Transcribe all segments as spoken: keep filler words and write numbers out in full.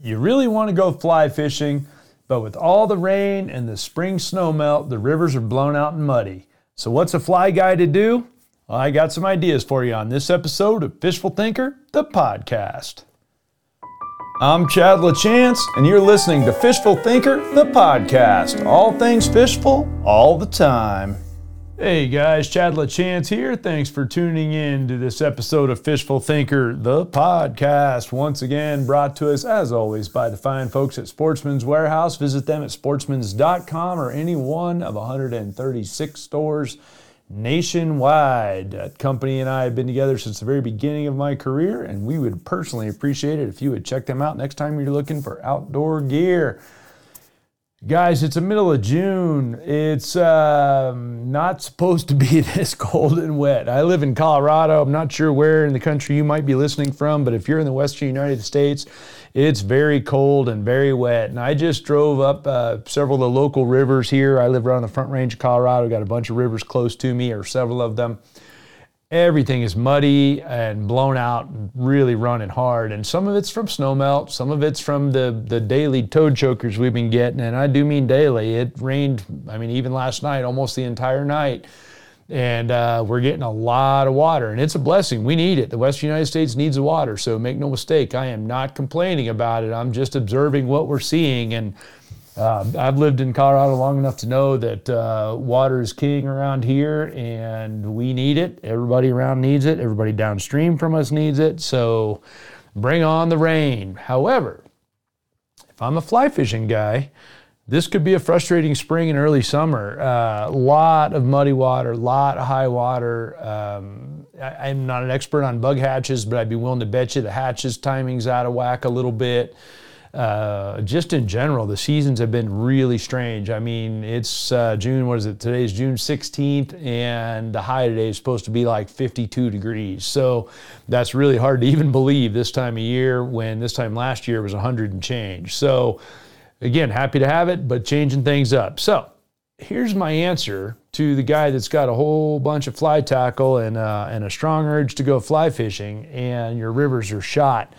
you really want to go fly fishing, but with all the rain and the spring snow melt, the rivers are blown out and muddy. So what's a fly guy to do? Well, I got some ideas for you on this episode of Fishful Thinker, the podcast. I'm Chad LaChance, and you're listening to Fishful Thinker, the podcast. All things fishful, all the time. Hey guys, Chad LaChance here. Thanks for tuning in to this episode of Fishful Thinker, the podcast. Once again, brought to us, as always, by the fine folks at Sportsman's Warehouse. Visit them at sportsmans dot com or any one of one hundred thirty-six stores nationwide. That company and I have been together since the very beginning of my career, and we would personally appreciate it if you would check them out next time you're looking for outdoor gear. Guys, it's the middle of June. It's um, not supposed to be this cold and wet. I live in Colorado. I'm not sure where in the country you might be listening from, but if you're in the western United States, it's very cold and very wet. And I just drove up uh, several of the local rivers here. I live right on the Front Range of Colorado. Got a bunch of rivers close to me, or several of them. Everything is muddy and blown out, really running hard. And some of it's from snowmelt, some of it's from the, the daily toad chokers we've been getting. And I do mean daily. It rained, I mean, even last night, almost the entire night. And uh, we're getting a lot of water. And it's a blessing. We need it. The Western United States needs the water. So make no mistake, I am not complaining about it. I'm just observing what we're seeing. And Uh, I've lived in Colorado long enough to know that uh, water is king around here, and we need it. Everybody around needs it. Everybody downstream from us needs it. So bring on the rain. However, if I'm a fly fishing guy, this could be a frustrating spring and early summer. A uh, lot of muddy water, a lot of high water. Um, I, I'm not an expert on bug hatches, but I'd be willing to bet you the hatches timing's out of whack a little bit. Uh, just in general, the seasons have been really strange. I mean, it's uh, June, what is it? Today's June sixteenth, and the high today is supposed to be like fifty-two degrees. So that's really hard to even believe this time of year, when this time last year it was one hundred and change. So again, happy to have it, but changing things up. So here's my answer to the guy that's got a whole bunch of fly tackle and, uh, and a strong urge to go fly fishing, and your rivers are shot.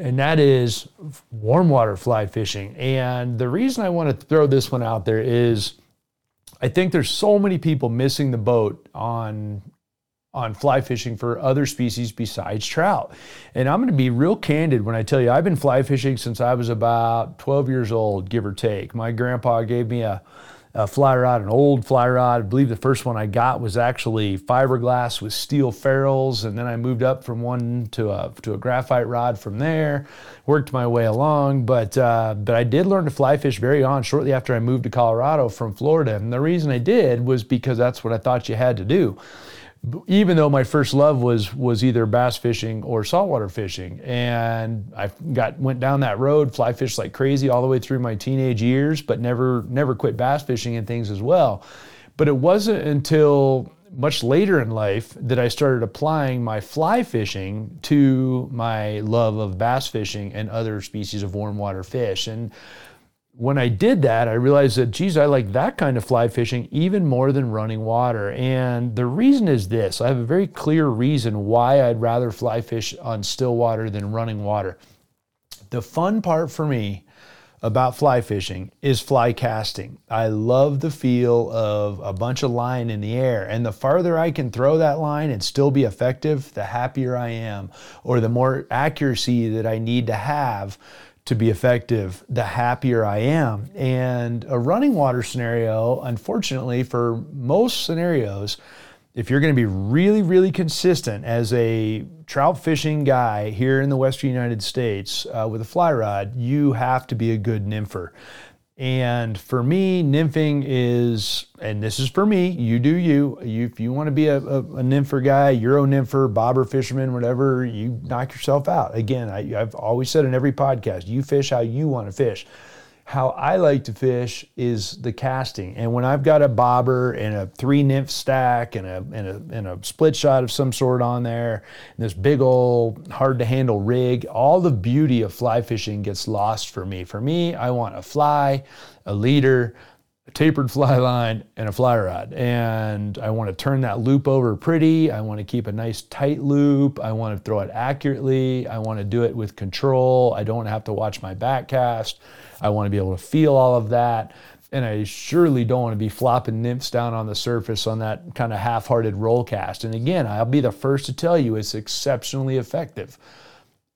And that is warm water fly fishing. And the reason I want to throw this one out there is I think there's so many people missing the boat on on fly fishing for other species besides trout. And I'm going to be real candid when I tell you I've been fly fishing since I was about twelve years old, give or take. My grandpa gave me a, a fly rod, an old fly rod. I believe the first one I got was actually fiberglass with steel ferrules, and then I moved up from one to a to a graphite rod from there, worked my way along. But uh, but I did learn to fly fish very on shortly after I moved to Colorado from Florida, and the reason I did was because that's what I thought you had to do. Even though my first love was was either bass fishing or saltwater fishing, and I got went down that road, fly fished like crazy all the way through my teenage years, but never never quit bass fishing and things as well. But it wasn't until much later in life that I started applying my fly fishing to my love of bass fishing and other species of warm water fish. And when I did that, I realized that, geez, I like that kind of fly fishing even more than running water. And the reason is this. I have a very clear reason why I'd rather fly fish on still water than running water. The fun part for me about fly fishing is fly casting. I love the feel of a bunch of line in the air. And the farther I can throw that line and still be effective, the happier I am, or the more accuracy that I need to have to be effective, the happier I am. And a running water scenario, unfortunately, for most scenarios, if you're going to be really, really consistent as a trout fishing guy here in the Western United States uh, with a fly rod, you have to be a good nympher. And for me, nymphing is, and this is for me, you do you. You if you want to be a, a, a nympher guy, Euro nympher, bobber fisherman, whatever, you knock yourself out. Again, I, I've always said in every podcast, you fish how you want to fish. How I like to fish is the casting. And when I've got a bobber and a three nymph stack and a, and a, and a split shot of some sort on there, and this big old hard to handle rig, all the beauty of fly fishing gets lost for me. For me, I want a fly, a leader, a tapered fly line, and a fly rod. And I want to turn that loop over pretty. I want to keep a nice tight loop. I want to throw it accurately. I want to do it with control. I don't have to watch my back cast. I want to be able to feel all of that. And I surely don't want to be flopping nymphs down on the surface on that kind of half-hearted roll cast. And again, I'll be the first to tell you it's exceptionally effective.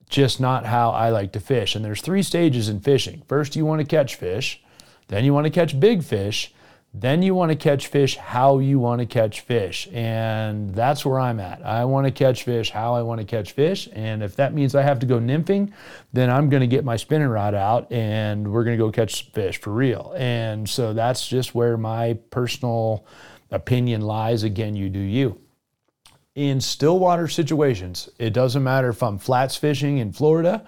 Just not how I like to fish. And there's three stages in fishing. First, you want to catch fish. Then you want to catch big fish. Then you want to catch fish how you want to catch fish. And that's where I'm at. I want to catch fish how I want to catch fish. And if that means I have to go nymphing, then I'm going to get my spinning rod out and we're going to go catch fish for real. And so that's just where my personal opinion lies. Again, you do you. In still water situations, it doesn't matter if I'm flats fishing in Florida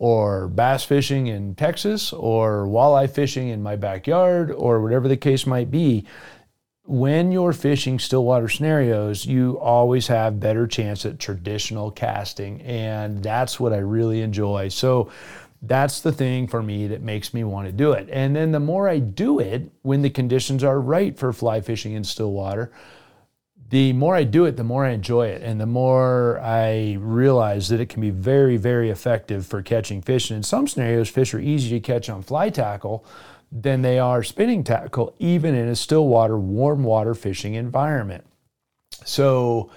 or bass fishing in Texas, or walleye fishing in my backyard, or whatever the case might be, when you're fishing stillwater scenarios, you always have better chance at traditional casting, and that's what I really enjoy. So that's the thing for me that makes me want to do it. And then the more I do it, when the conditions are right for fly fishing in stillwater, the more I do it, the more I enjoy it, and the more I realize that it can be very, very effective for catching fish. And in some scenarios, fish are easier to catch on fly tackle than they are spinning tackle, even in a still water, warm water fishing environment. So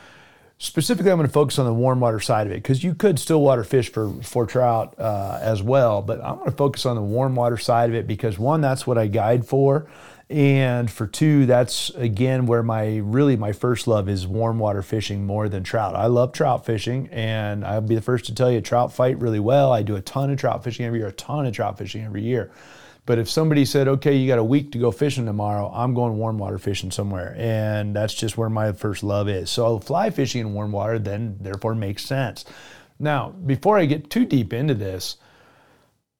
specifically, I'm going to focus on the warm water side of it, because you could still water fish for, for trout uh, as well, but I'm going to focus on the warm water side of it because, one, that's what I guide for. And for two, that's again where my really my first love is warm water fishing more than trout. I love trout fishing, and I'll be the first to tell you trout fight really well. I do a ton of trout fishing every year, a ton of trout fishing every year. But if somebody said, okay, you got a week to go fishing tomorrow, I'm going warm water fishing somewhere. And that's just where my first love is. So fly fishing in warm water then therefore makes sense. Now, before I get too deep into this,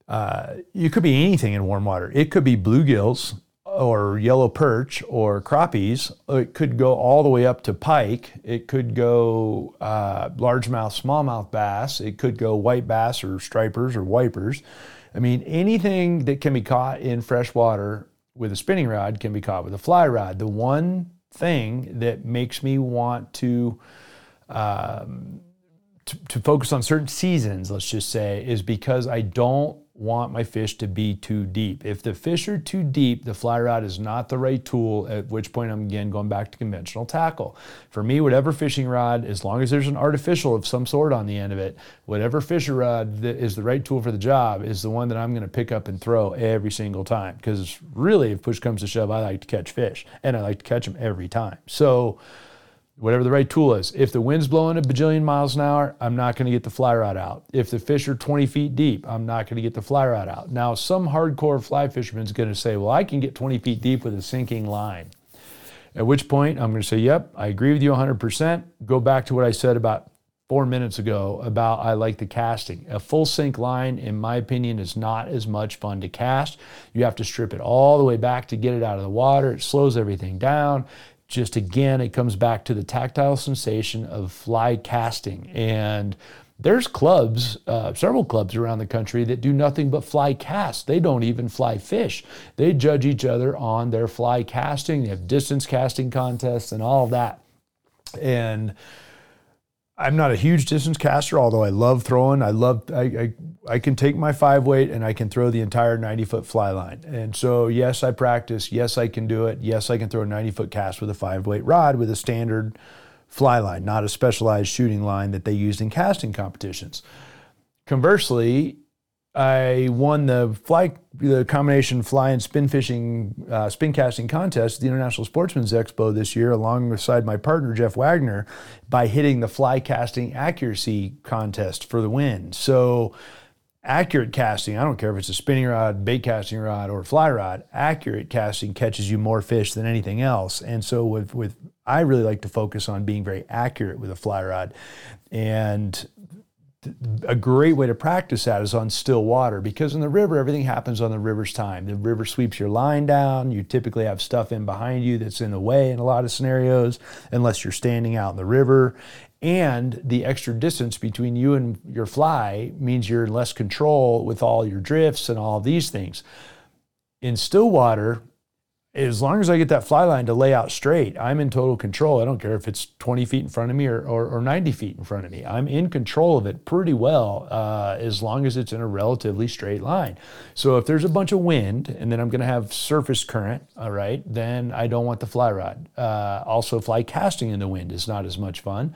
uh, you could be anything in warm water. It could be bluegills, or yellow perch, or crappies. It could go all the way up to pike. It could go uh, largemouth, smallmouth bass. It could go white bass or stripers or wipers. I mean, anything that can be caught in fresh water with a spinning rod can be caught with a fly rod. The one thing that makes me want to, um, to, to focus on certain seasons, let's just say, is because I don't want my fish to be too deep. If the fish are too deep, the fly rod is not the right tool, at which point I'm again going back to conventional tackle. For me, whatever fishing rod, as long as there's an artificial of some sort on the end of it, whatever fishing rod that is the right tool for the job is the one that I'm going to pick up and throw every single time. Because really, if push comes to shove, I like to catch fish, and I like to catch them every time. So whatever the right tool is. If the wind's blowing a bajillion miles an hour, I'm not going to get the fly rod out. If the fish are twenty feet deep, I'm not going to get the fly rod out. Now, some hardcore fly fisherman's going to say, well, I can get twenty feet deep with a sinking line. At which point, I'm going to say, yep, I agree with you one hundred percent. Go back to what I said about four minutes ago about I like the casting. A full sink line, in my opinion, is not as much fun to cast. You have to strip it all the way back to get it out of the water. It slows everything down. Just again, it comes back to the tactile sensation of fly casting. And there's clubs, uh, several clubs around the country that do nothing but fly cast. They don't even fly fish. They judge each other on their fly casting. They have distance casting contests and all that. And I'm not a huge distance caster, although I love throwing. I love, I, I I can take my five weight and I can throw the entire ninety foot fly line. And so yes, I practice. Yes, I can do it. Yes, I can throw a ninety foot cast with a five weight rod with a standard fly line, not a specialized shooting line that they used in casting competitions. Conversely, I won the fly, the combination fly and spin fishing, uh, spin casting contest at the International Sportsman's Expo this year, alongside my partner Jeff Wagner, by hitting the fly casting accuracy contest for the win. So, accurate casting, I don't care if it's a spinning rod, bait casting rod, or fly rod. Accurate casting catches you more fish than anything else, and so with with I really like to focus on being very accurate with a fly rod, and a great way to practice that is on still water, because in the river, everything happens on the river's time. The river sweeps your line down. You typically have stuff in behind you that's in the way in a lot of scenarios, unless you're standing out in the river. And the extra distance between you and your fly means you're in less control with all your drifts and all these things. In still water, as long as I get that fly line to lay out straight, I'm in total control. I don't care if it's twenty feet in front of me or, or, or ninety feet in front of me. I'm in control of it pretty well uh, as long as it's in a relatively straight line. So if there's a bunch of wind and then I'm going to have surface current, all right, then I don't want the fly rod. Uh, also, fly casting in the wind is not as much fun.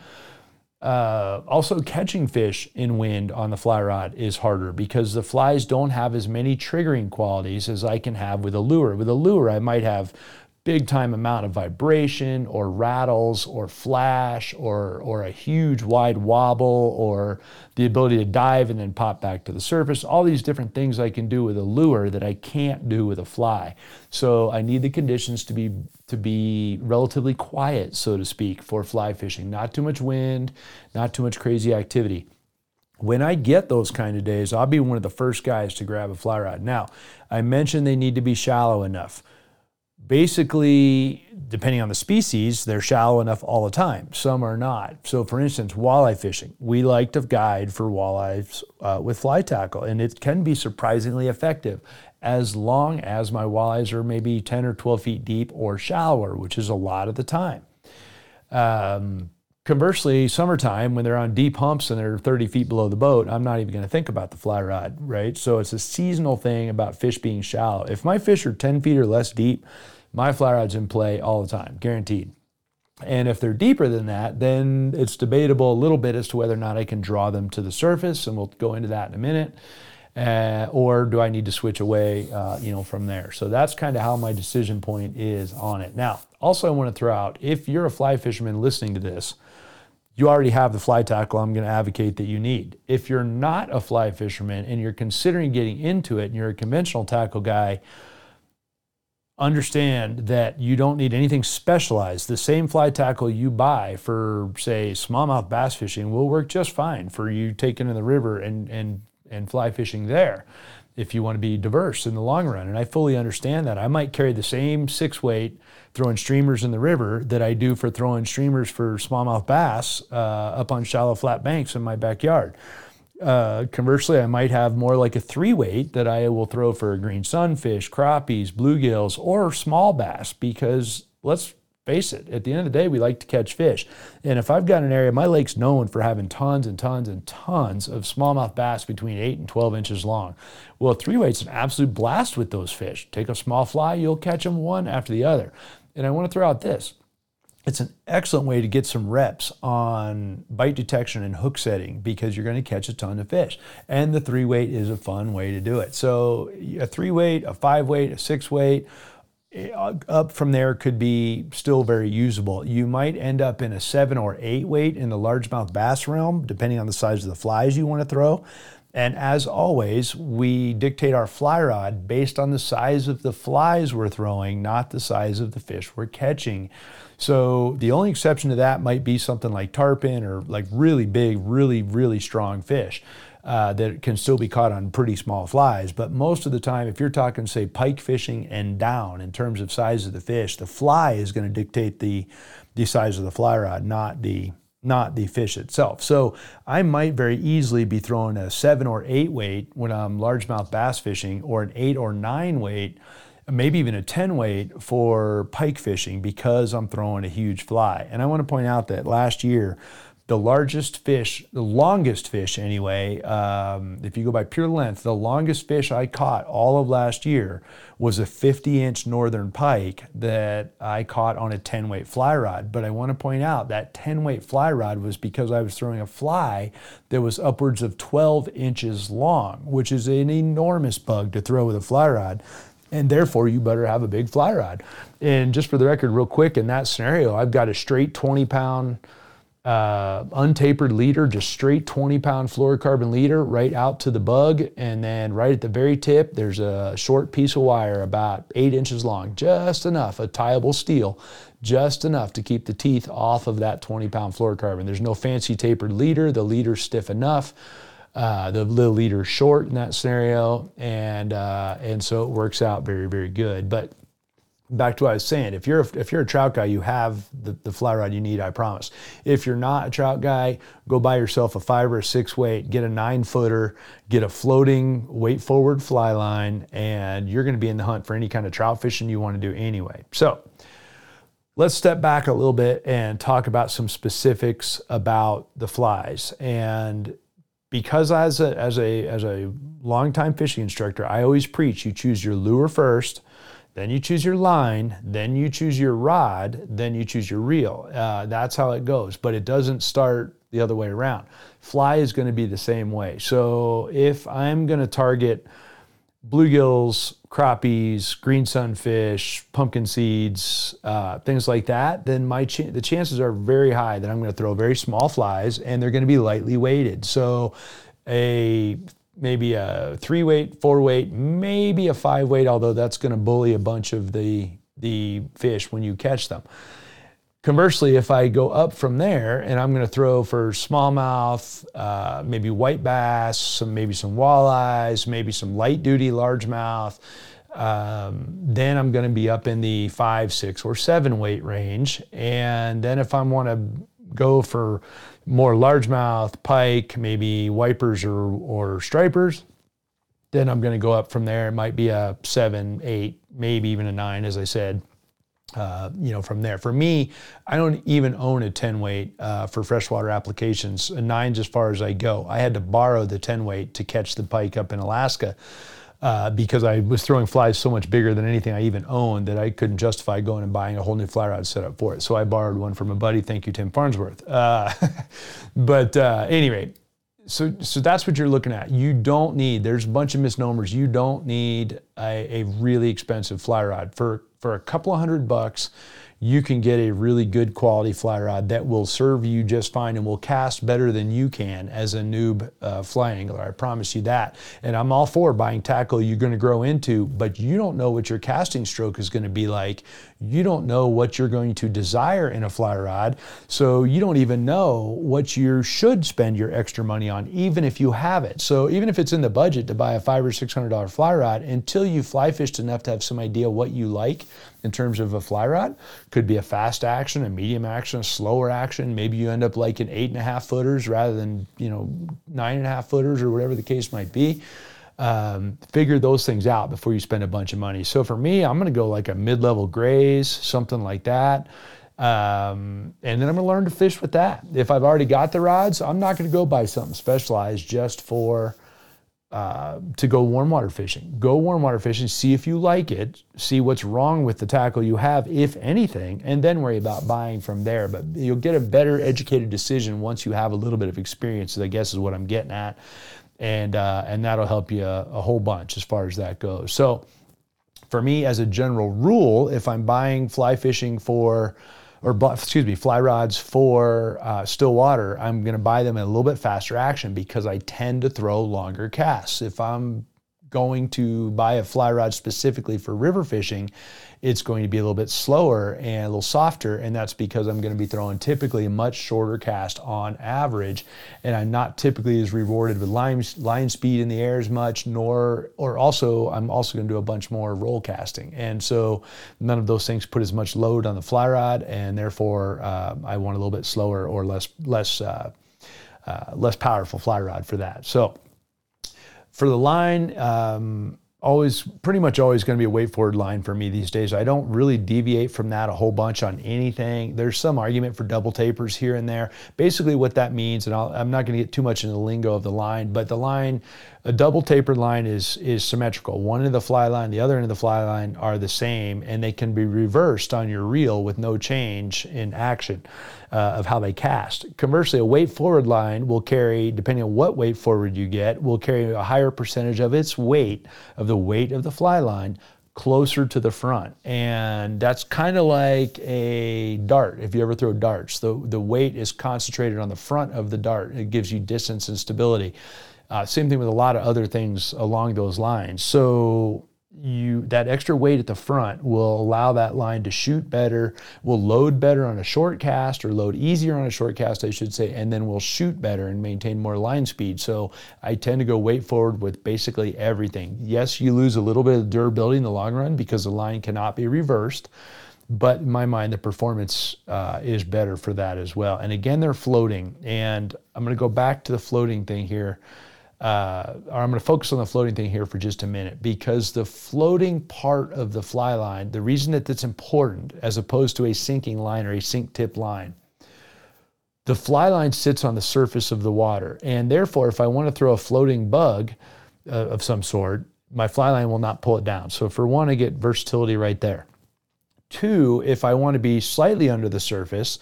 Uh, also, catching fish in wind on the fly rod is harder because the flies don't have as many triggering qualities as I can have with a lure. With a lure, I might have big time amount of vibration or rattles or flash or or a huge wide wobble or the ability to dive and then pop back to the surface. All these different things I can do with a lure that I can't do with a fly. So I need the conditions to be to be relatively quiet, so to speak, for fly fishing. Not too much wind, not too much crazy activity. When I get those kind of days, I'll be one of the first guys to grab a fly rod. Now, I mentioned they need to be shallow enough. Basically, depending on the species, they're shallow enough all the time. Some are not. So, for instance, walleye fishing. We like to guide for walleyes uh, with fly tackle, and it can be surprisingly effective as long as my walleyes are maybe ten or twelve feet deep or shallower, which is a lot of the time. Um, Conversely, summertime, when they're on deep humps and they're thirty feet below the boat, I'm not even going to think about the fly rod, right? So it's a seasonal thing about fish being shallow. If my fish are ten feet or less deep, my fly rod's in play all the time, guaranteed. And if they're deeper than that, then it's debatable a little bit as to whether or not I can draw them to the surface, and we'll go into that in a minute. Uh, or do I need to switch away, uh, you know, from there? So that's kind of how my decision point is on it. Now, also I want to throw out, if you're a fly fisherman listening to this, you already have the fly tackle I'm going to advocate that you need. If you're not a fly fisherman and you're considering getting into it and you're a conventional tackle guy, understand that you don't need anything specialized. The same fly tackle you buy for, say, smallmouth bass fishing will work just fine for you taking in the river and and and fly fishing there if you want to be diverse in the long run. And I fully understand that. I might carry the same six weight throwing streamers in the river that I do for throwing streamers for smallmouth bass uh, up on shallow flat banks in my backyard. Uh, conversely, I might have more like a three weight that I will throw for green sunfish, crappies, bluegills, or small bass, because let's face it, at the end of the day, we like to catch fish. And if I've got an area, my lake's known for having tons and tons and tons of smallmouth bass between eight and twelve inches long. Well, three weight's an absolute blast with those fish. Take a small fly, you'll catch them one after the other. And I want to throw out this. It's an excellent way to get some reps on bite detection and hook setting because you're going to catch a ton of fish. And the three weight is a fun way to do it. So a three weight, a five weight, a six weight, up from there could be still very usable. You might end up in a seven or eight weight in the largemouth bass realm, depending on the size of the flies you want to throw. And as always, we dictate our fly rod based on the size of the flies we're throwing, not the size of the fish we're catching. So the only exception to that might be something like tarpon or like really big, really, really strong fish. Uh, that can still be caught on pretty small flies. But most of the time, if you're talking, say, pike fishing and down in terms of size of the fish, the fly is going to dictate the the size of the fly rod, not the not the fish itself. So I might very easily be throwing a seven or eight weight when I'm largemouth bass fishing, or an eight or nine weight, maybe even a ten weight for pike fishing, because I'm throwing a huge fly. And I want to point out that last year, the largest fish, the longest fish anyway, um, if you go by pure length, the longest fish I caught all of last year was a fifty inch northern pike that I caught on a ten weight fly rod. But I want to point out that ten weight fly rod was because I was throwing a fly that was upwards of twelve inches long, which is an enormous bug to throw with a fly rod. And therefore, you better have a big fly rod. And just for the record, real quick, in that scenario, I've got a straight twenty pound Uh, untapered leader, just straight twenty pound fluorocarbon leader right out to the bug, and then right at the very tip there's a short piece of wire about eight inches long, just enough, a tieable steel, just enough to keep the teeth off of that twenty pound fluorocarbon. There's no fancy tapered leader, the leader's stiff enough, uh, the little leader's short in that scenario, and uh, and so it works out very, very good. But back to what I was saying, if you're a, if you're a trout guy, you have the, the fly rod you need, I promise. If you're not a trout guy, go buy yourself a five or a six weight, get a nine footer, get a floating weight forward fly line, and you're going to be in the hunt for any kind of trout fishing you want to do anyway. So let's step back a little bit and talk about some specifics about the flies. And because as a, as a, as a longtime fishing instructor, I always preach you choose your lure first, then you choose your line, then you choose your rod, then you choose your reel. Uh, that's how it goes, but it doesn't start the other way around. Fly is going to be the same way. So if I'm going to target bluegills, crappies, green sunfish, pumpkin seeds, uh, things like that, then my ch- the chances are very high that I'm going to throw very small flies, and they're going to be lightly weighted. So a maybe a three weight, four weight, maybe a five weight, although that's going to bully a bunch of the, the fish when you catch them. Conversely, if I go up from there and I'm going to throw for smallmouth, uh, maybe white bass, some, maybe some walleyes, maybe some light duty largemouth, um, then I'm going to be up in the five, six, or seven weight range. And then if I want to go for more largemouth, pike, maybe wipers or or stripers, then I'm going to go up from there. It might be a seven, eight, maybe even a nine, as I said, uh, you know, from there. For me, I don't even own a ten weight uh, for freshwater applications, a nine's as far as I go. I had to borrow the ten weight to catch the pike up in Alaska uh, because I was throwing flies so much bigger than anything I even owned that I couldn't justify going and buying a whole new fly rod setup for it. So I borrowed one from a buddy. Thank you, Tim Farnsworth. Uh, but uh, anyway, so so that's what you're looking at. You don't need, there's a bunch of misnomers. You don't need a, a really expensive fly rod. For for a couple of hundred bucks, you can get a really good quality fly rod that will serve you just fine and will cast better than you can as a noob uh, fly angler. I promise you that. And I'm all for buying tackle you're going to grow into, but you don't know what your casting stroke is going to be like. You don't know what you're going to desire in a fly rod. So you don't even know what you should spend your extra money on, even if you have it. So even if it's in the budget to buy a five or six hundred dollars fly rod, until you fly fished enough to have some idea what you like in terms of a fly rod, could be a fast action, a medium action, a slower action. Maybe you end up like an eight and a half footers rather than, you know, nine and a half footers or whatever the case might be. Um, figure those things out before you spend a bunch of money. So for me, I'm going to go like a mid-level grays, something like that. Um, and then I'm going to learn to fish with that. If I've already got the rods, I'm not going to go buy something specialized just for Uh, to go warm water fishing. Go warm water fishing, see if you like it, see what's wrong with the tackle you have, if anything, and then worry about buying from there. But you'll get a better educated decision once you have a little bit of experience, I guess is what I'm getting at. And uh, and that'll help you a, a whole bunch as far as that goes. So for me, as a general rule, if I'm buying fly fishing for or excuse me, fly rods for uh, still water, I'm going to buy them in a little bit faster action because I tend to throw longer casts. If I'm going to buy a fly rod specifically for river fishing, it's going to be a little bit slower and a little softer, and that's because I'm going to be throwing typically a much shorter cast on average, and I'm not typically as rewarded with line, line speed in the air as much, nor, or also, I'm also going to do a bunch more roll casting, and so none of those things put as much load on the fly rod, and therefore, uh, I want a little bit slower or less, less, uh, uh, less powerful fly rod for that. So for the line, um, always, pretty much always going to be a weight forward line for me these days. I don't really deviate from that a whole bunch on anything. There's some argument for double tapers here and there. Basically what that means, and I'll, I'm not going to get too much into the lingo of the line, but the line, a double tapered line is is symmetrical. One end of the fly line, the other end of the fly line are the same, and they can be reversed on your reel with no change in action uh, of how they cast. Conversely, a weight forward line will carry, depending on what weight forward you get, will carry a higher percentage of its weight, of the weight of the fly line, closer to the front. And that's kind of like a dart. If you ever throw darts, the, the weight is concentrated on the front of the dart. It gives you distance and stability. Uh, same thing with a lot of other things along those lines. So you that extra weight at the front will allow that line to shoot better, will load better on a short cast, or load easier on a short cast, I should say, and then will shoot better and maintain more line speed. So I tend to go weight forward with basically everything. Yes, you lose a little bit of durability in the long run because the line cannot be reversed, but in my mind, the performance uh, is better for that as well. And again, they're floating. And I'm going to go back to the floating thing here. Uh, or I'm going to focus on the floating thing here for just a minute, because the floating part of the fly line, the reason that that's important as opposed to a sinking line or a sink tip line, the fly line sits on the surface of the water. And therefore, if I want to throw a floating bug uh, of some sort, my fly line will not pull it down. So for one, I get versatility right there. Two, if I want to be slightly under the surface,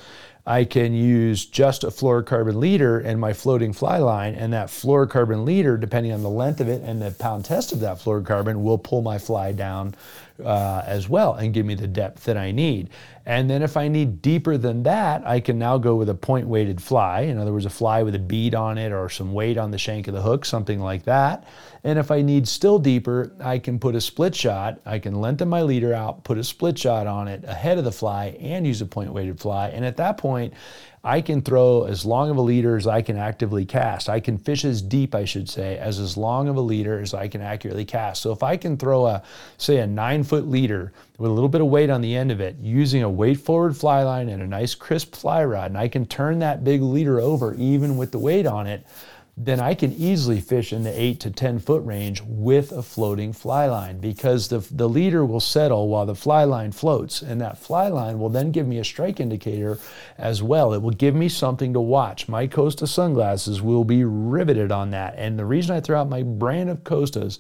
I can use just a fluorocarbon leader and my floating fly line, and that fluorocarbon leader, depending on the length of it and the pound test of that fluorocarbon, will pull my fly down uh, as well and give me the depth that I need. And then if I need deeper than that, I can now go with a point weighted fly. In other words, a fly with a bead on it or some weight on the shank of the hook, something like that. And if I need still deeper, I can put a split shot. I can lengthen my leader out, put a split shot on it ahead of the fly, and use a point weighted fly. And at that point, I can throw as long of a leader as I can actively cast. I can fish as deep, I should say, as as long of a leader as I can accurately cast. So if I can throw a, say, a nine foot leader with a little bit of weight on the end of it, using a weight forward fly line and a nice crisp fly rod, and I can turn that big leader over even with the weight on it, then I can easily fish in the eight to ten foot range with a floating fly line, because the, the leader will settle while the fly line floats, and that fly line will then give me a strike indicator as well. It will give me something to watch. My Costa sunglasses will be riveted on that. And the reason I throw out my brand of Costas,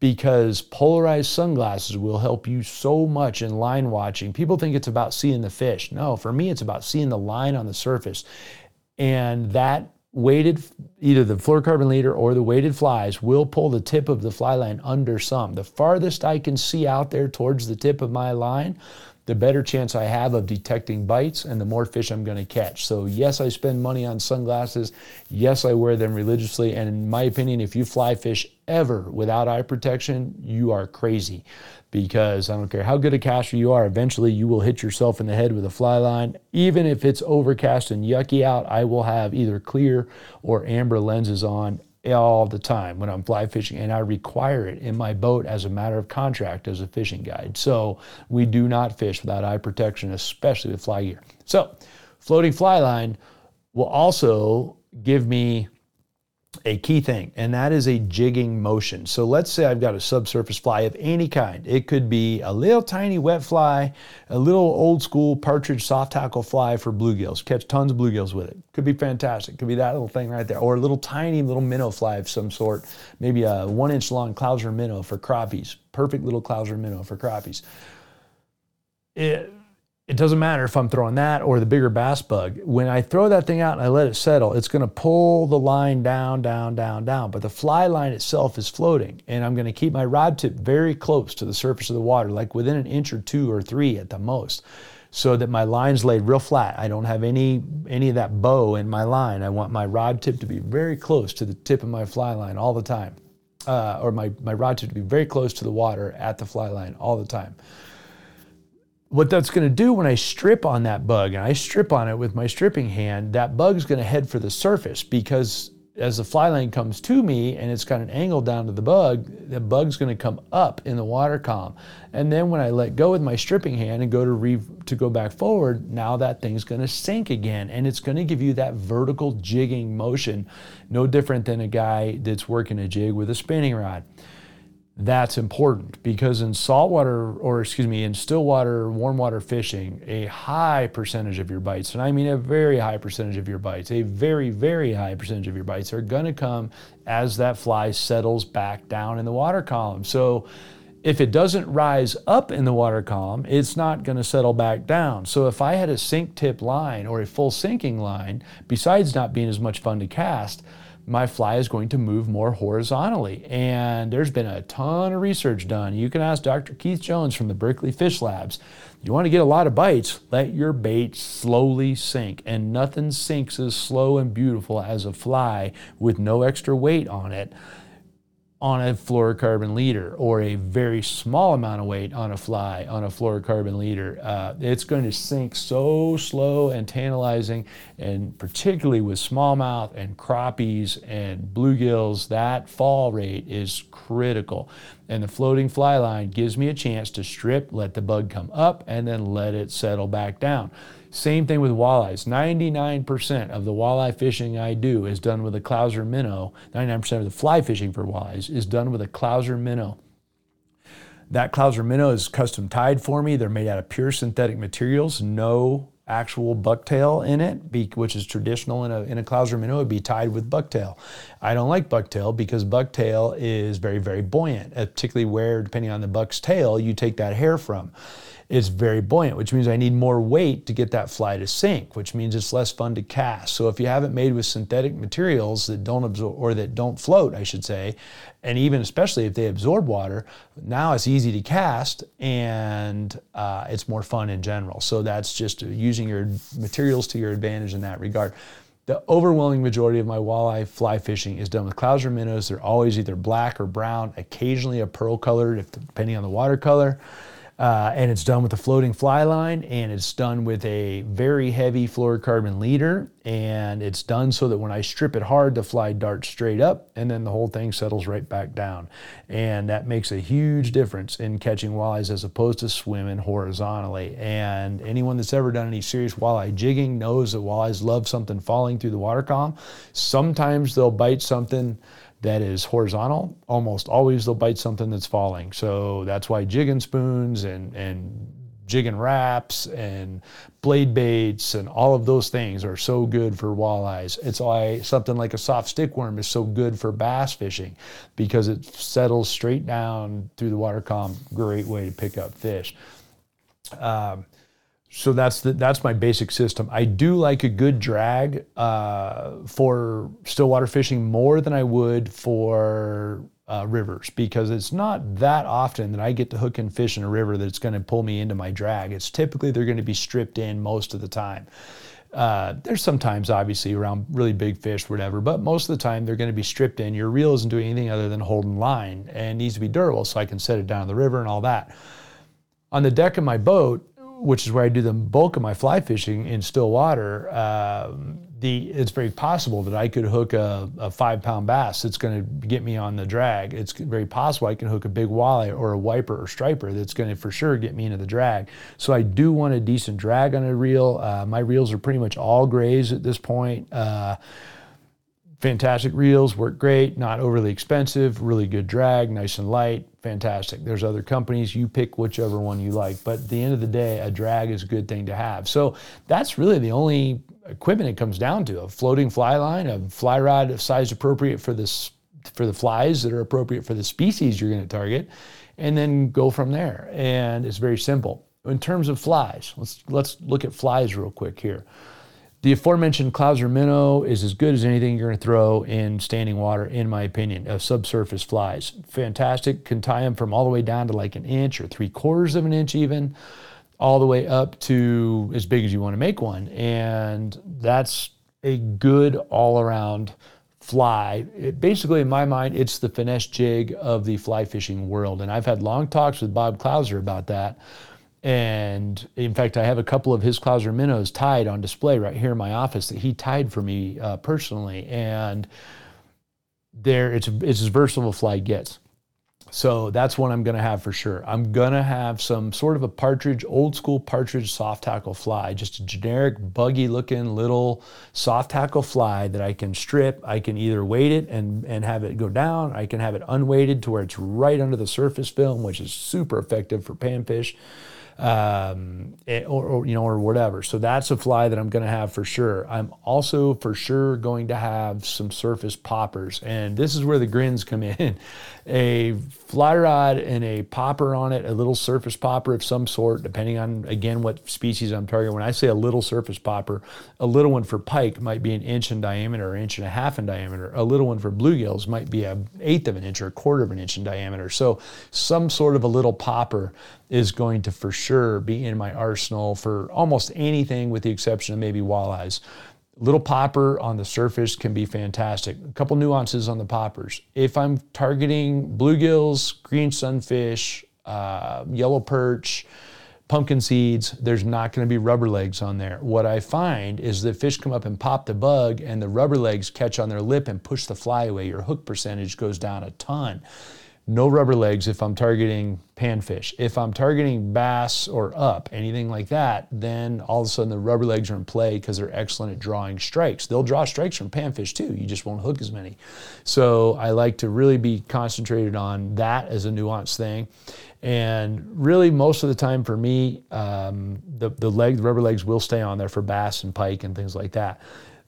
because polarized sunglasses will help you so much in line watching. People think it's about seeing the fish. No, for me, it's about seeing the line on the surface. And that weighted, either the fluorocarbon leader or the weighted flies, will pull the tip of the fly line under some. The farthest I can see out there towards the tip of my line, the better chance I have of detecting bites and the more fish I'm going to catch. So yes, I spend money on sunglasses. Yes, I wear them religiously. And in my opinion, if you fly fish ever without eye protection, you are crazy, because I don't care how good a caster you are, eventually you will hit yourself in the head with a fly line. Even if it's overcast and yucky out, I will have either clear or amber lenses on all the time when I'm fly fishing, and I require it in my boat as a matter of contract as a fishing guide. So we do not fish without eye protection, especially with fly gear. So floating fly line will also give me a key thing, and that is a jigging motion. So let's say I've got a subsurface fly of any kind. It could be a little tiny wet fly, a little old school partridge soft tackle fly for bluegills. Catch tons of bluegills with it. Could be fantastic. Could be that little thing right there. Or a little tiny little minnow fly of some sort. Maybe a one inch long Clouser minnow for crappies. Perfect little Clouser minnow for crappies. It, It doesn't matter if I'm throwing that or the bigger bass bug. When I throw that thing out and I let it settle, it's going to pull the line down, down, down, down. But the fly line itself is floating, and I'm going to keep my rod tip very close to the surface of the water, like within an inch or two or three at the most, so that my line's laid real flat. I don't have any any of that bow in my line. I want my rod tip to be very close to the tip of my fly line all the time, uh, or my, my rod tip to be very close to the water at the fly line all the time. What that's going to do when I strip on that bug, and I strip on it with my stripping hand, that bug's going to head for the surface, because as the fly line comes to me and it's got an angle down to the bug, the bug's going to come up in the water column. And then when I let go with my stripping hand and go to re- to go back forward, now that thing's going to sink again, and it's going to give you that vertical jigging motion, no different than a guy that's working a jig with a spinning rod. That's important, because in saltwater, or excuse me, in still water, warm water fishing, a high percentage of your bites, and I mean a very high percentage of your bites, a very, very high percentage of your bites are gonna come as that fly settles back down in the water column. So if it doesn't rise up in the water column, it's not gonna settle back down. So if I had a sink tip line or a full sinking line, besides not being as much fun to cast, my fly is going to move more horizontally. And there's been a ton of research done. You can ask Doctor Keith Jones from the Berkeley Fish Labs. You want to get a lot of bites, let your bait slowly sink. And nothing sinks as slow and beautiful as a fly with no extra weight on it, on a fluorocarbon leader, or a very small amount of weight on a fly on a fluorocarbon leader, uh, it's going to sink so slow and tantalizing, and particularly with smallmouth and crappies and bluegills, that fall rate is critical. And the floating fly line gives me a chance to strip, let the bug come up, and then let it settle back down. Same thing with walleyes. ninety-nine percent of the walleye fishing I do is done with a Clouser minnow. ninety-nine percent of the fly fishing for walleyes is done with a Clouser minnow. That Clouser minnow is custom tied for me. They're made out of pure synthetic materials, no actual bucktail in it, which is traditional in a in a Clouser minnow. It would be tied with bucktail. I don't like bucktail because bucktail is very, very buoyant, particularly where, depending on the buck's tail, you take that hair from. It's very buoyant, which means I need more weight to get that fly to sink, which means it's less fun to cast. So if you have it made with synthetic materials that don't absorb, or that don't float, I should say, and even especially if they absorb water, now it's easy to cast, and uh, it's more fun in general. So that's just using your materials to your advantage in that regard. The overwhelming majority of my walleye fly fishing is done with Clouser minnows. They're always either black or brown, occasionally a pearl colored, if, depending on the water color. Uh, and it's done with a floating fly line, and it's done with a very heavy fluorocarbon leader, and it's done so that when I strip it hard, the fly darts straight up, and then the whole thing settles right back down. And that makes a huge difference in catching walleyes as opposed to swimming horizontally. And anyone that's ever done any serious walleye jigging knows that walleyes love something falling through the water column. Sometimes they'll bite something that is horizontal. Almost always they'll bite something that's falling. So that's why jigging spoons and, and jigging wraps and blade baits and all of those things are so good for walleyes. It's why something like a soft stick worm is so good for bass fishing, because it settles straight down through the water column. Great way to pick up fish. Um, so that's the, that's my basic system. I do like a good drag uh, for stillwater fishing more than I would for uh, rivers, because it's not that often that I get to hook and fish in a river that's going to pull me into my drag. It's typically they're going to be stripped in most of the time. Uh, there's sometimes obviously around really big fish, whatever, but most of the time they're going to be stripped in. Your reel isn't doing anything other than holding line, and it needs to be durable so I can set it down the river and all that. On the deck of my boat, which is where I do the bulk of my fly fishing in still water, uh, the, it's very possible that I could hook a, a five-pound bass that's going to get me on the drag. It's very possible I can hook a big walleye or a wiper or striper that's going to for sure get me into the drag. So I do want a decent drag on a reel. Uh, my reels are pretty much all grays at this point. Uh, fantastic reels, work great, not overly expensive, really good drag, nice and light, fantastic. There's other companies, you pick whichever one you like, but at the end of the day, a drag is a good thing to have. So that's really the only equipment it comes down to: a floating fly line, a fly rod of size appropriate for this, for the flies that are appropriate for the species you're going to target, and then go from there. And it's very simple. In terms of flies, let's let's look at flies real quick here. The aforementioned Clouser minnow is as good as anything you're going to throw in standing water, in my opinion, of subsurface flies. Fantastic. Can tie them from all the way down to like an inch or three quarters of an inch even, all the way up to as big as you want to make one. And that's a good all-around fly. It basically, in my mind, it's the finesse jig of the fly fishing world. And I've had long talks with Bob Clouser about that. And in fact, I have a couple of his Clouser minnows tied on display right here in my office that he tied for me uh, personally. And there, it's it's as versatile a fly gets. So that's one I'm going to have for sure. I'm going to have some sort of a partridge, old school partridge soft tackle fly, just a generic buggy looking little soft tackle fly that I can strip. I can either weight it and, and have it go down. I can have it unweighted to where it's right under the surface film, which is super effective for panfish. Um, or, or, you know, or whatever. So that's a fly that I'm going to have for sure. I'm also for sure going to have some surface poppers. And this is where the grins come in. A fly rod and a popper on it, a little surface popper of some sort, depending on, again, what species I'm targeting. When I say a little surface popper, a little one for pike might be an inch in diameter or an inch and a half in diameter. A little one for bluegills might be an eighth of an inch or a quarter of an inch in diameter. So some sort of a little popper is going to for sure be in my arsenal for almost anything with the exception of maybe walleyes. Little popper on the surface can be fantastic. A couple nuances on the poppers. If I'm targeting bluegills, green sunfish, uh, yellow perch, pumpkin seeds, there's not going to be rubber legs on there. What I find is the fish come up and pop the bug and the rubber legs catch on their lip and push the fly away. Your hook percentage goes down a ton. No rubber legs if I'm targeting panfish. If I'm targeting bass or up, anything like that, then all of a sudden the rubber legs are in play because they're excellent at drawing strikes. They'll draw strikes from panfish too. You just won't hook as many. So I like to really be concentrated on that as a nuanced thing. And really most of the time for me, um, the, the, leg, the rubber legs will stay on there for bass and pike and things like that.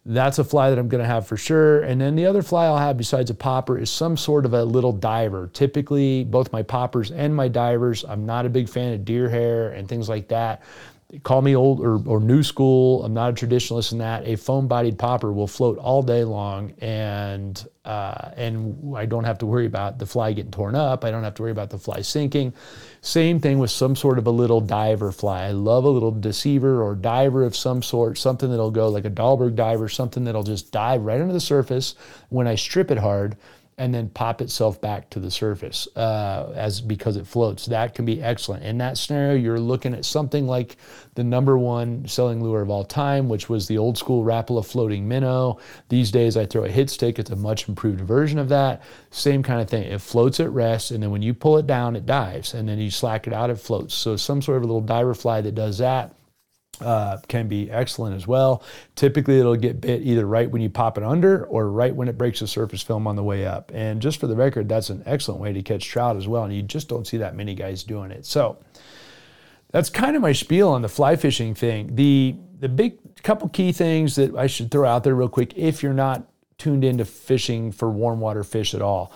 That's a fly that I'm going to have for sure. And then the other fly I'll have besides a popper is some sort of a little diver. Typically, both my poppers and my divers, I'm not a big fan of deer hair and things like that. They call me old or, or new school. I'm not a traditionalist in that. A foam-bodied popper will float all day long, and uh, and I don't have to worry about the fly getting torn up. I don't have to worry about the fly sinking. Same thing with some sort of a little diver fly. I love a little deceiver or diver of some sort, something that'll go like a Dahlberg diver, something that'll just dive right under the surface when I strip it hard and then pop itself back to the surface uh, as because it floats. That can be excellent. In that scenario, you're looking at something like the number one selling lure of all time, which was the old school Rapala floating minnow. These days I throw a hit stick. It's a much improved version of that. Same kind of thing. It floats at rest, and then when you pull it down, it dives, and then you slack it out, it floats. So some sort of a little diver fly that does that Uh, can be excellent as well. Typically, it'll get bit either right when you pop it under or right when it breaks the surface film on the way up. And just for the record, that's an excellent way to catch trout as well, and you just don't see that many guys doing it. So that's kind of my spiel on the fly fishing thing. The, the big couple key things that I should throw out there real quick if you're not tuned into fishing for warm water fish at all.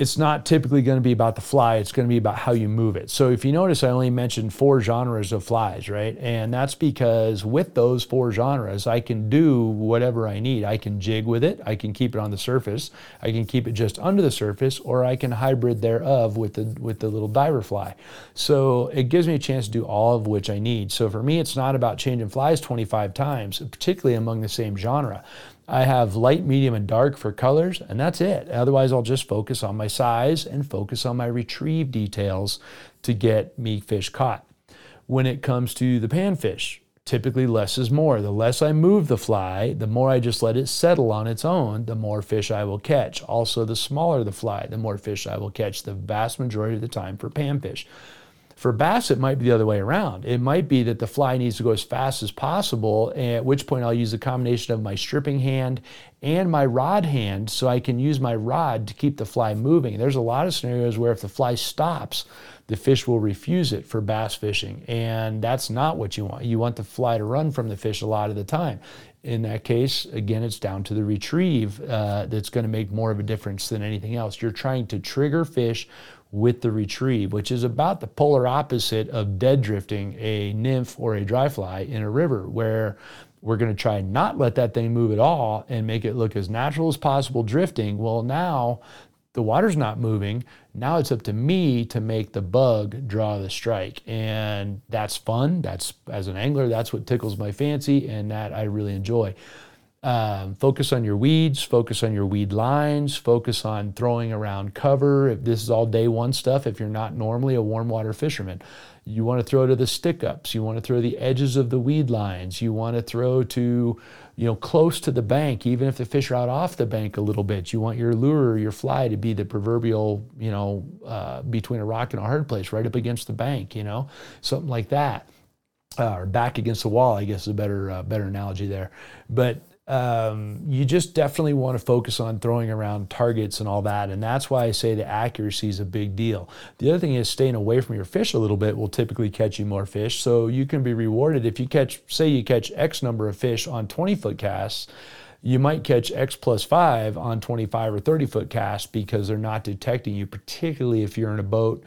It's not typically going to be about the fly. It's going to be about how you move it. So if you notice, I only mentioned four genres of flies, right? And that's because with those four genres, I can do whatever I need. I can jig with it. I can keep it on the surface. I can keep it just under the surface, or I can hybrid thereof with the with the little diver fly. So it gives me a chance to do all of which I need. So for me, it's not about changing flies twenty-five times, particularly among the same genre. I have light, medium, and dark for colors, and that's it. Otherwise, I'll just focus on my size and focus on my retrieve details to get me fish caught. When it comes to the panfish, typically less is more. The less I move the fly, the more I just let it settle on its own, the more fish I will catch. Also, the smaller the fly, the more fish I will catch the vast majority of the time for panfish. For bass, it might be the other way around. It might be that the fly needs to go as fast as possible, at which point I'll use a combination of my stripping hand and my rod hand so I can use my rod to keep the fly moving. There's a lot of scenarios where if the fly stops, the fish will refuse it for bass fishing, and that's not what you want. You want the fly to run from the fish a lot of the time. In that case, again, it's down to the retrieve uh, that's going to make more of a difference than anything else. You're trying to trigger fish with the retrieve, which is about the polar opposite of dead drifting a nymph or a dry fly in a river, where we're going to try and not let that thing move at all and make it look as natural as possible drifting. Well, now the water's not moving. Now it's up to me to make the bug draw the strike. And that's fun. That's, as an angler, that's what tickles my fancy and that I really enjoy. Um, focus on your weeds, focus on your weed lines, focus on throwing around cover. If this is all day one stuff, if you're not normally a warm water fisherman, you want to throw to the stick ups, you want to throw the edges of the weed lines, you want to throw to, you know, close to the bank, even if the fish are out off the bank a little bit. You want your lure or your fly to be the proverbial, you know, uh, between a rock and a hard place, right up against the bank, you know, something like that. Uh, or back against the wall, I guess is a better, uh, better analogy there. But Um, you just definitely want to focus on throwing around targets and all that, and that's why I say the accuracy is a big deal. The other thing is staying away from your fish a little bit will typically catch you more fish, so you can be rewarded. If you catch, say you catch X number of fish on twenty-foot casts, you might catch X plus five on twenty-five or thirty-foot casts because they're not detecting you, particularly if you're in a boat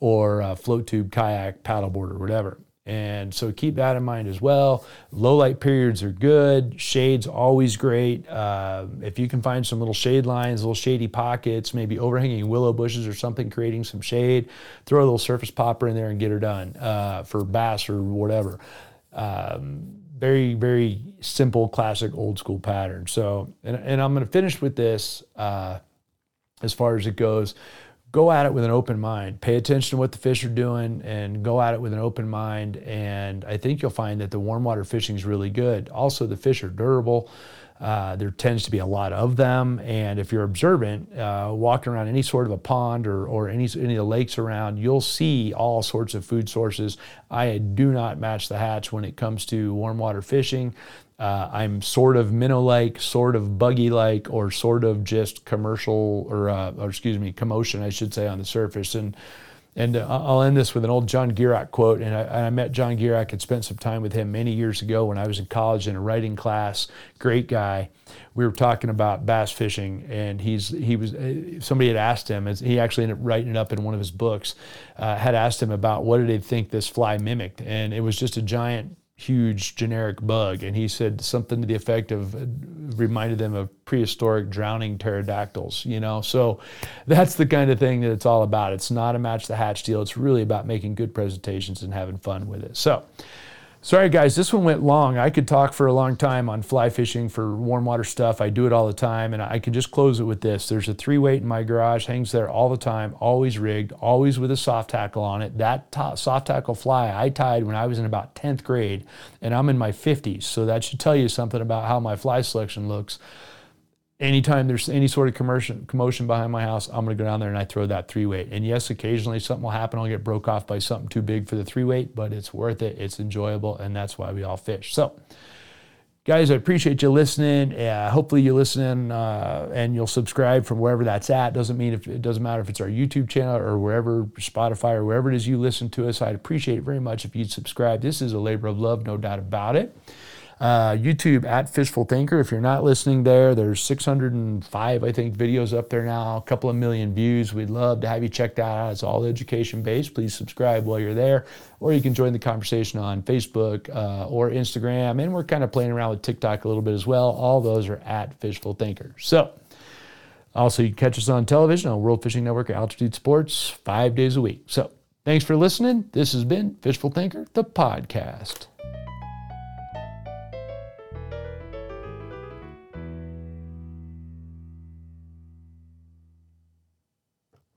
or a float tube, kayak, paddleboard, or whatever. And so keep that in mind as well. Low light periods are good. Shade's always great. Uh, if you can find some little shade lines, little shady pockets, maybe overhanging willow bushes or something, creating some shade, throw a little surface popper in there and get her done uh, for bass or whatever. Um, very, very simple, classic, old school pattern. So, and, and I'm going to finish with this uh, as far as it goes. Go at it with an open mind. Pay attention to what the fish are doing and go at it with an open mind. And I think you'll find that the warm water fishing is really good. Also, the fish are durable. Uh, there tends to be a lot of them. And if you're observant, uh, walking around any sort of a pond or, or any, any of the lakes around, you'll see all sorts of food sources. I do not match the hatch when it comes to warm water fishing. Uh, I'm sort of minnow-like, sort of buggy-like, or sort of just commercial, or, uh, or excuse me, commotion, I should say, on the surface. And and uh, I'll end this with an old John Gierach quote. And I, I met John Gierach and spent some time with him many years ago when I was in college in a writing class. Great guy. We were talking about bass fishing, and he's he was somebody had asked him. He actually ended up writing it up in one of his books. Uh, had asked him about what did they think this fly mimicked, and it was just a giant, huge generic bug, and he said something to the effect of uh, reminded them of prehistoric drowning pterodactyls, you know. So that's the kind of thing that it's all about. It's not a match the hatch deal. It's really about making good presentations and having fun with it. So sorry guys, this one went long. I could talk for a long time on fly fishing for warm water stuff. I do it all the time, and I could just close it with this. There's a three weight in my garage, hangs there all the time, always rigged, always with a soft tackle on it. That t- soft tackle fly I tied when I was in about tenth grade, and I'm in my fifties. So that should tell you something about how my fly selection looks. Anytime there's any sort of commotion behind my house, I'm going to go down there and I throw that three-weight. And yes, occasionally something will happen. I'll get broke off by something too big for the three-weight, but it's worth it. It's enjoyable, and that's why we all fish. So, guys, I appreciate you listening. Uh, hopefully you listen uh, and you'll subscribe from wherever that's at. Doesn't mean if, it doesn't matter if it's our YouTube channel or wherever, Spotify or wherever it is you listen to us. I'd appreciate it very much if you'd subscribe. This is a labor of love, no doubt about it. Uh, YouTube at Fishful Thinker. If you're not listening there, there's six hundred five, I think, videos up there now, a couple of million views. We'd love to have you check that out. It's all education-based. Please subscribe while you're there. Or you can join the conversation on Facebook uh, or Instagram. And we're kind of playing around with TikTok a little bit as well. All those are at Fishful Thinker. So, also, you can catch us on television on World Fishing Network or Altitude Sports five days a week. So, thanks for listening. This has been Fishful Thinker, the podcast.